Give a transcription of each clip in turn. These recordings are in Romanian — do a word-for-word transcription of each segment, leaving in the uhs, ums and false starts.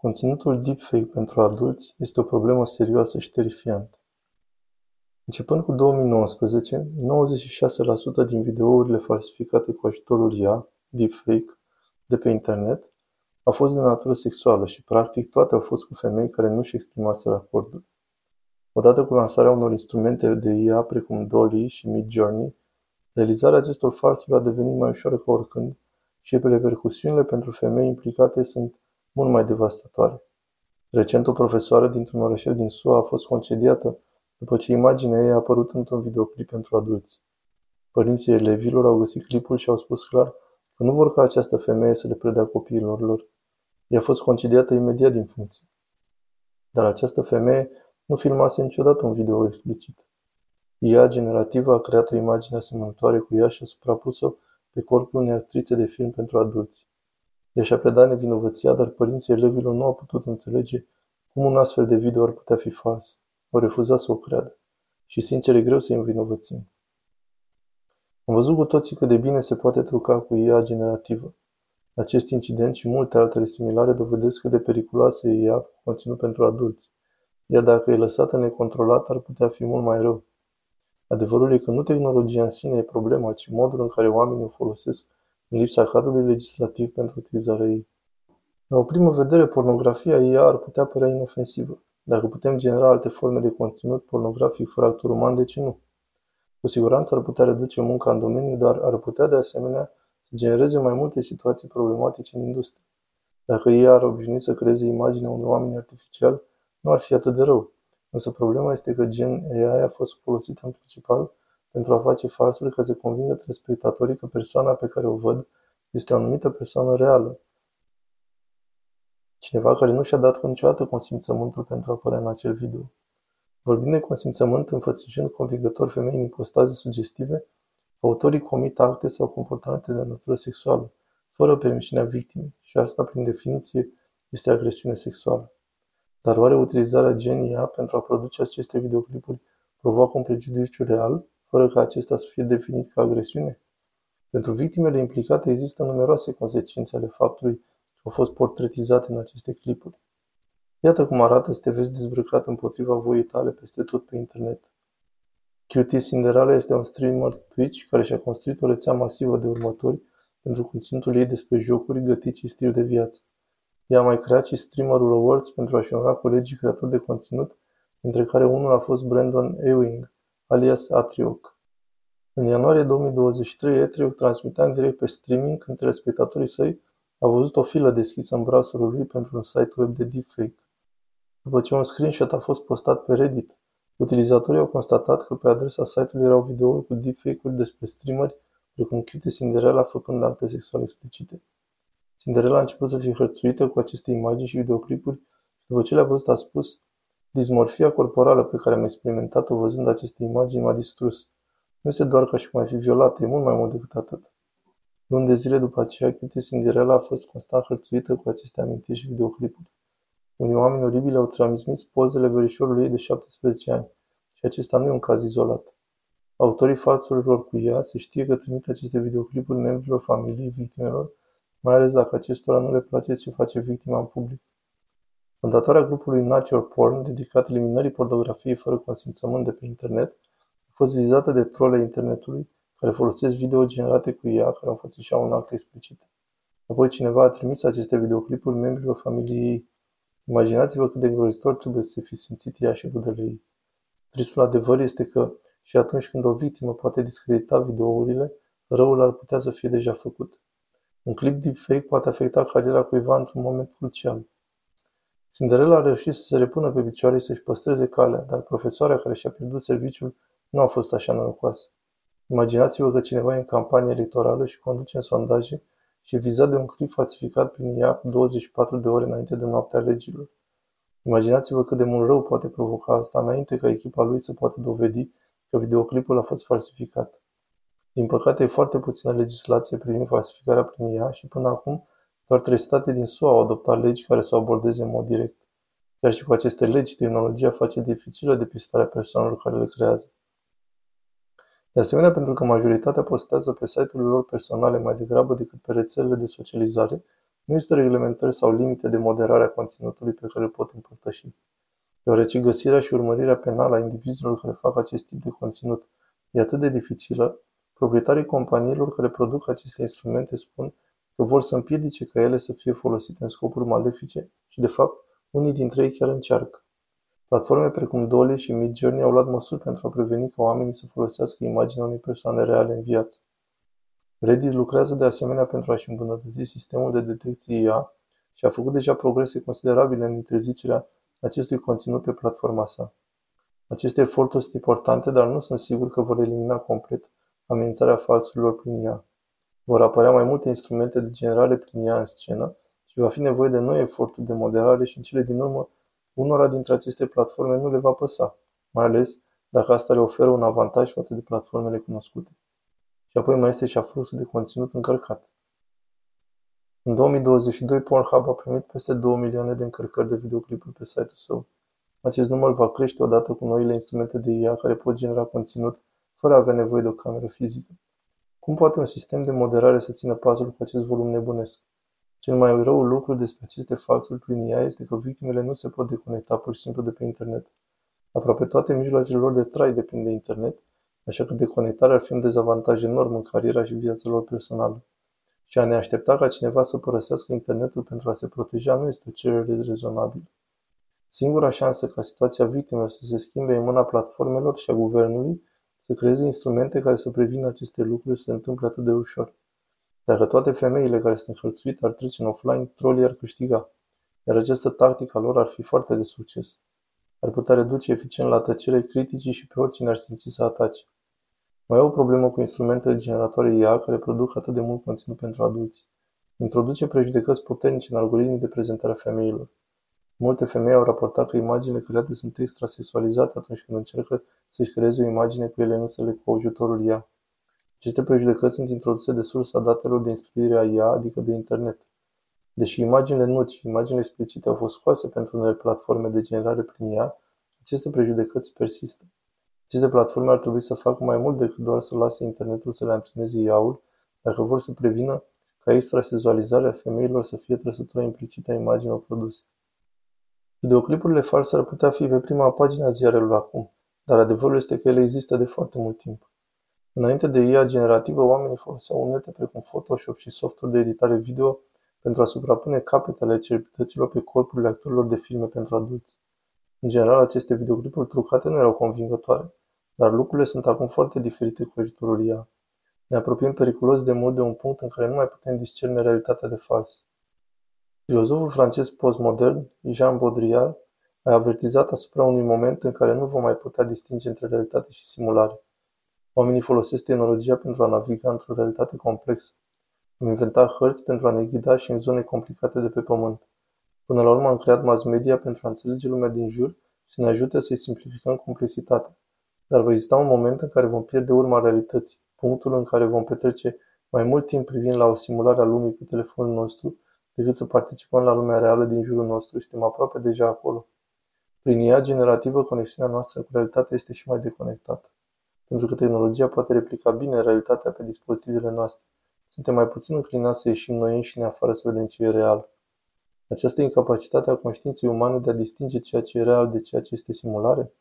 Conținutul deepfake pentru adulți este o problemă serioasă și terifiantă. Începând cu două mii nouăsprezece, nouăzeci și șase la sută din videourile falsificate cu ajutorul I A, deepfake, de pe internet, au fost de natură sexuală și, practic, toate au fost cu femei care nu-și exprimaseră acordul. Odată cu lansarea unor instrumente de I A precum DALL-E și Midjourney, realizarea acestor falsuri a devenit mai ușoară ca oricând și repercusiunile pentru femei implicate sunt mult mai devastatoare. Recent, o profesoară dintr-un orășel din S U A a fost concediată după ce imaginea ei a apărut într-un videoclip pentru adulți. Părinții elevilor au găsit clipul și au spus clar că nu vor ca această femeie să le predea copiilor lor. Ea a fost concediată imediat din funcție. Dar această femeie nu filmase niciodată un video explicit. I A generativă a creat o imagine asemănătoare cu ea și a suprapus-o pe corpul unei actrițe de film pentru adulți. Ea și-a predat nevinovăția, dar părinții elevilor nu au putut înțelege cum un astfel de video ar putea fi fals. Au refuzat să o creadă și, sincer, e greu să-i învinovățim. Am văzut cu toții cât de bine se poate truca cu I A generativă. Acest incident și multe altele similare dovedesc cât de periculoasă e I A cu conținut pentru adulți, iar dacă e lăsată necontrolată, ar putea fi mult mai rău. Adevărul e că nu tehnologia în sine e problema, ci modul în care oamenii o folosesc în lipsa cadrului legislativ pentru utilizarea ei. La o primă vedere, pornografia I A ar putea părea inofensivă. Dacă putem genera alte forme de conținut pornografic fără actor uman, de ce nu? Cu siguranță ar putea reduce munca în domeniu, dar ar putea de asemenea să genereze mai multe situații problematice în industrie. Dacă I A ar obișnui să creeze imaginea unor oameni artificial, nu ar fi atât de rău. Însă problema este că gen A I a fost folosită în principal pentru a face falsuri ca să convingă pe spectatorii că persoana pe care o văd este o anumită persoană reală. Cineva care nu și-a dat niciodată consimțământul pentru a apărea în acel video. Vorbind de consimțământ, înfățișând convingător femei în ipostaze sugestive, autorii comit acte sau comportamente de natură sexuală, fără permisiunea victimei, și asta, prin definiție, este agresiune sexuală. Dar oare utilizarea gen I A pentru a produce aceste videoclipuri provoacă un prejudiciu real, fără ca acesta să fie definit ca agresiune? Pentru victimele implicate există numeroase consecințe ale faptului că au fost portretizate în aceste clipuri. Iată cum arată să te vezi dezbrăcat împotriva voii tale peste tot pe internet. Q T Cinderella este un streamer Twitch care și-a construit o rețea masivă de următori pentru conținutul ei despre jocuri, gătici și stil de viață. Ea a mai creat și streamerul Awards pentru a-și onora colegii creatori de conținut, dintre care unul a fost Brandon Ewing, alias Atrioc. În ianuarie două mii douăzeci și trei, Atrioc transmitea în direct pe streaming când telespectatorii săi au văzut o filă deschisă în browserul lui pentru un site web de deepfake. După ce un screenshot a fost postat pe Reddit, utilizatorii au constatat că pe adresa site-ului erau videouri cu deepfake-uri despre streameri, precum Q T Cinderella făcând acte sexuale explicite. Cinderella a început să fie hărțuită cu aceste imagini și videoclipuri și după ce le-a văzut a spus: "Dismorfia corporală pe care am experimentat-o văzând aceste imagini m-a distrus. Nu este doar ca și cum ai fi violată, e mult mai mult decât atât." Luni de zile după aceea, Q T Cinderella a fost constant hărțuită cu aceste amintiri și videoclipuri. Unii oameni oribili au transmis pozele verișorului ei de șaptesprezece ani și acesta nu e un caz izolat. Autorii falsurilor cu ea se știe că trimit aceste videoclipuri membrilor familiei victimelor, mai ales dacă acestora nu le place ce face victima în public. Fondatoarea grupului Not Your Porn, dedicat eliminării pornografiei fără consimțământ de pe internet, a fost vizată de trole internetului care folosesc video generate cu I A care înfățișau un act explicit. Apoi cineva a trimis aceste videoclipuri membrilor familiei ei. Imaginați-vă cât de îngrozitor trebuie să fi simțit ea și rudele ei. Tristul adevăr este că și atunci când o victimă poate discredita videourile, răul ar putea să fie deja făcut. Un clip deepfake poate afecta cariera cuiva într-un moment crucial. Cinderella a reușit să se repună pe picioare și să-și păstreze calea, dar profesoarea care și-a pierdut serviciul nu a fost așa norocoasă. Imaginați-vă că cineva e în campanie electorală și conduce în sondaje și e vizat de un clip falsificat prin I A douăzeci și patru de ore înainte de noaptea alegerilor. Imaginați-vă cât de mult rău poate provoca asta înainte ca echipa lui să poată dovedi că videoclipul a fost falsificat. Din păcate, e foarte puțină legislație privind falsificarea prin I A și până acum doar trei state din S U A au adoptat legi care să o abordeze în mod direct. Chiar și cu aceste legi, tehnologia face dificilă depistarea persoanelor care le creează. De asemenea, pentru că majoritatea postează pe site-urile lor personale mai degrabă decât pe rețelele de socializare, Nu există reglementări sau limite de moderare a conținutului pe care îl pot împărtăși, deoarece găsirea și urmărirea penală a indivizilor care fac acest tip de conținut e atât de dificilă, proprietarii companiilor care produc aceste instrumente spun că vor să împiedice ca ele să fie folosite în scopuri malefice și, de fapt, unii dintre ei chiar încearcă. Platforme precum D A L L-E și Midjourney au luat măsuri pentru a preveni ca oamenii să folosească imaginea unei persoane reale în viață. Reddit lucrează de asemenea pentru a-și îmbunătăți sistemul de detecție I A și a făcut deja progrese considerabile în interzicerea acestui conținut pe platforma sa. Aceste eforturi sunt importante, dar nu sunt sigur că vor elimina complet amenințarea falsurilor prin I A. Vor apărea mai multe instrumente de generare prin I A în scenă și va fi nevoie de noi eforturi de moderare și, în cele din urmă, unora dintre aceste platforme nu le va păsa, mai ales dacă asta le oferă un avantaj față de platformele cunoscute. Și apoi mai este și afluxul de conținut încărcat. În două mii douăzeci și doi, Pornhub a primit peste două milioane de încărcări de videoclipuri pe site-ul său. Acest număr va crește odată cu noile instrumente de I A care pot genera conținut fără a avea nevoie de o cameră fizică. Cum poate un sistem de moderare să țină pasul cu acest volum nebunesc? Cel mai rău lucru despre aceste falsuri prin I A este că victimele nu se pot deconecta pur și simplu de pe internet. Aproape toate mijloacele lor de trai depind de internet, așa că deconectarea ar fi un dezavantaj enorm în cariera și viața lor personală. Și a ne aștepta ca cineva să părăsească internetul pentru a se proteja nu este o cerere rezonabilă. Singura șansă ca situația victimelor să se schimbe în mâna platformelor și a guvernului să creeze instrumente care să prevină aceste lucruri să se întâmple atât de ușor. Dacă toate femeile care sunt hărțuite ar trece în offline, trolii ar câștiga, iar această tactică a lor ar fi foarte de succes. Ar putea reduce eficient la tăcere criticii și pe oricine ar simți să atace. Mai e o problemă cu instrumentele generatoare I A care produc atât de mult conținut pentru adulți. Introduce prejudecăți puternice în algoritmii de prezentare a femeilor. Multe femei au raportat că imaginile create sunt extrasexualizate atunci când încearcă să-și creeze o imagine cu ele însele cu ajutorul I A. Aceste prejudecăți sunt introduse de sursa datelor de instruire a I A, adică de internet. Deși imaginile nude și imaginile explicite au fost scoase pentru unele platforme de generare prin I A, aceste prejudecăți persistă. Aceste platforme ar trebui să facă mai mult decât doar să lase internetul să le antreneze I A-ul, dacă vor să prevină ca extrasezualizarea femeilor să fie trăsătura implicită a imaginilor produse. Videoclipurile false ar putea fi pe prima pagină a ziarelor acum, dar adevărul este că ele există de foarte mult timp. Înainte de I A generativă, oamenii foloseau unelte precum Photoshop și softuri de editare video pentru a suprapune capetele celebrităților pe corpurile actorilor de filme pentru adulți. În general, aceste videoclipuri trucate nu erau convingătoare, dar lucrurile sunt acum foarte diferite cu ajutorul I A. Ne apropiem periculos de mult de un punct în care nu mai putem discerne realitatea de fals. Filozoful francez postmodern, Jean Baudrillard, a avertizat asupra unui moment în care nu vom mai putea distinge între realitate și simulare. Oamenii folosesc tehnologia pentru a naviga într-o realitate complexă. Am inventat hărți pentru a ne ghida și în zone complicate de pe pământ. Până la urmă am creat mass media pentru a înțelege lumea din jur și să ne ajute să-i simplificăm complexitatea. Dar va exista un moment în care vom pierde urma realității, punctul în care vom petrece mai mult timp privind la o simulare a lumii pe telefonul nostru decât să participăm la lumea reală din jurul nostru și suntem aproape deja acolo. Prin I A generativă, conexiunea noastră cu realitatea este și mai deconectată, pentru că tehnologia poate replica bine realitatea pe dispozitivele noastre. Suntem mai puțin înclinați să ieșim noi înșine afară să vedem ce e real. Această incapacitate a conștiinței umane de a distinge ceea ce e real de ceea ce este simulare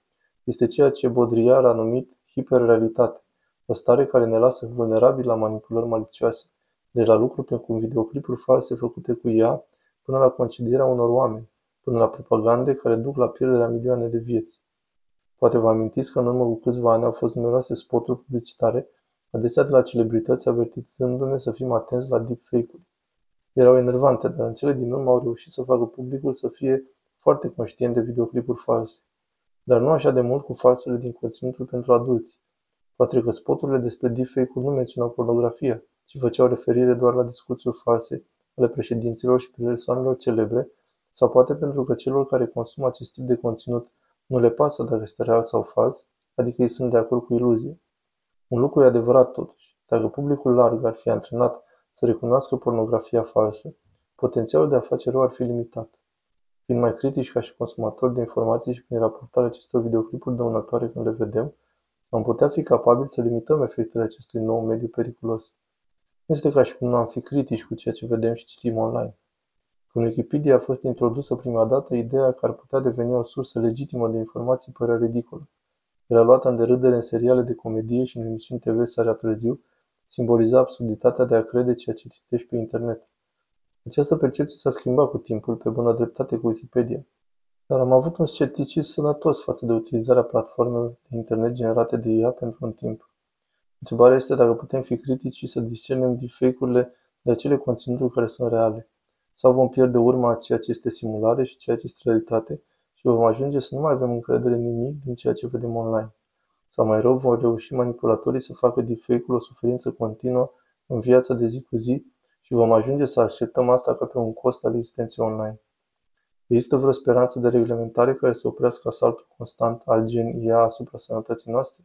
este ceea ce Baudrillard a numit hiperrealitate, o stare care ne lasă vulnerabili la manipulări malicioase, de la lucruri cu videoclipuri false făcute cu I A până la concedierea unor oameni, până la propagande care duc la pierderea milioane de vieți. Poate vă amintiți că în urmă cu câțiva ani au fost numeroase spoturi publicitare, adesea de la celebrități, avertizându-ne să fim atenți la deepfake-uri. Erau enervante, dar în cele din urmă au reușit să facă publicul să fie foarte conștient de videoclipuri false. Dar nu așa de mult cu falsurile din conținutul pentru adulți. Poate că spoturile despre deepfake-uri nu menționau pornografia, ci făceau referire doar la discursuri false ale președinților și persoanelor celebre, sau poate pentru că celor care consumă acest tip de conținut nu le pasă dacă este real sau fals, adică ei sunt de acord cu iluzie. Un lucru e adevărat totuși. Dacă publicul larg ar fi antrenat să recunoască pornografia falsă, potențialul de a face rău ar fi limitat. Fiind mai critici ca și consumatori de informații și prin raportarea acestor videoclipuri dăunătoare când le vedem, am putea fi capabili să limităm efectele acestui nou mediu periculos. Nu este ca și cum nu am fi critici cu ceea ce vedem și citim online. În Wikipedia a fost introdusă prima dată ideea că ar putea deveni o sursă legitimă de informații părea ridicolă. Era luată în derâdere în seriale de comedie și în emisiuni T V seara târziu, simboliza absurditatea de a crede ceea ce citești pe internet. Această percepție s-a schimbat cu timpul, pe bună dreptate cu Wikipedia, dar am avut un scepticism sănătos față de utilizarea platformelor de internet generate de I A pentru un timp. Întrebarea este dacă putem fi critici și să discernem deepfake-urile de acele conținuturi care sunt reale, sau vom pierde urma a ceea ce este simulare și ceea ce este realitate și vom ajunge să nu mai avem încredere în nimic din ceea ce vedem online. Sau mai rău, vor reuși manipulatorii să facă deepfake-ul o suferință continuă în viața de zi cu zi și vom ajunge să acceptăm asta ca pe un cost al existenței online. Există vreo speranță de reglementare care să oprească asaltul constant al gen I A asupra sănătății noastre?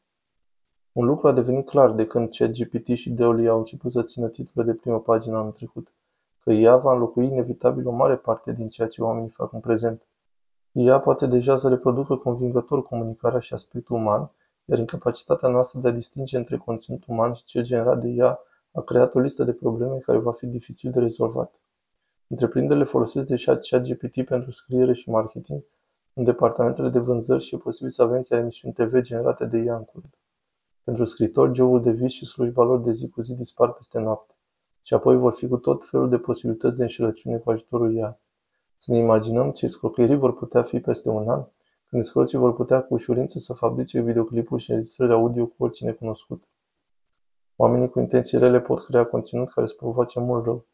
Un lucru a devenit clar de când ChatGPT și DALL-E au început să țină titlurile de primă pagină anul trecut, că I A va înlocui inevitabil o mare parte din ceea ce oamenii fac în prezent. I A poate deja să reproducă convingător comunicarea și aspectul uman, iar incapacitatea noastră de a distinge între conținut uman și cel generat de I A a creat o listă de probleme care va fi dificil de rezolvat. Întreprinderile folosesc deja ChatGPT pentru scriere și marketing, în departamentele de vânzări și e posibil să avem chiar emisiuni T V generate de I A în curând. Pentru scriitori, jobul de vis și slujba lor de zi cu zi dispar peste noapte și apoi vor fi cu tot felul de posibilități de înșelăciune cu ajutorul I A. Să ne imaginăm ce scrocherii vor putea fi peste un an, când scrocii vor putea cu ușurință să fabrice videoclipuri și înregistrări audio cu orice necunoscut. Oamenii cu intenții rele pot crea conținut care să provoace mult rău.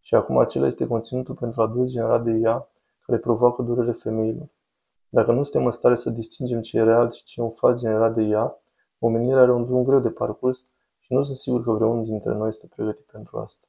Și acum acela este conținutul pentru adulți generat de I A care provoacă durere femeilor. Dacă nu suntem în stare să distingem ce e real și ce e un fapt generat de I A, omenirea are un drum greu de parcurs și nu sunt sigur că vreunul dintre noi este pregătit pentru asta.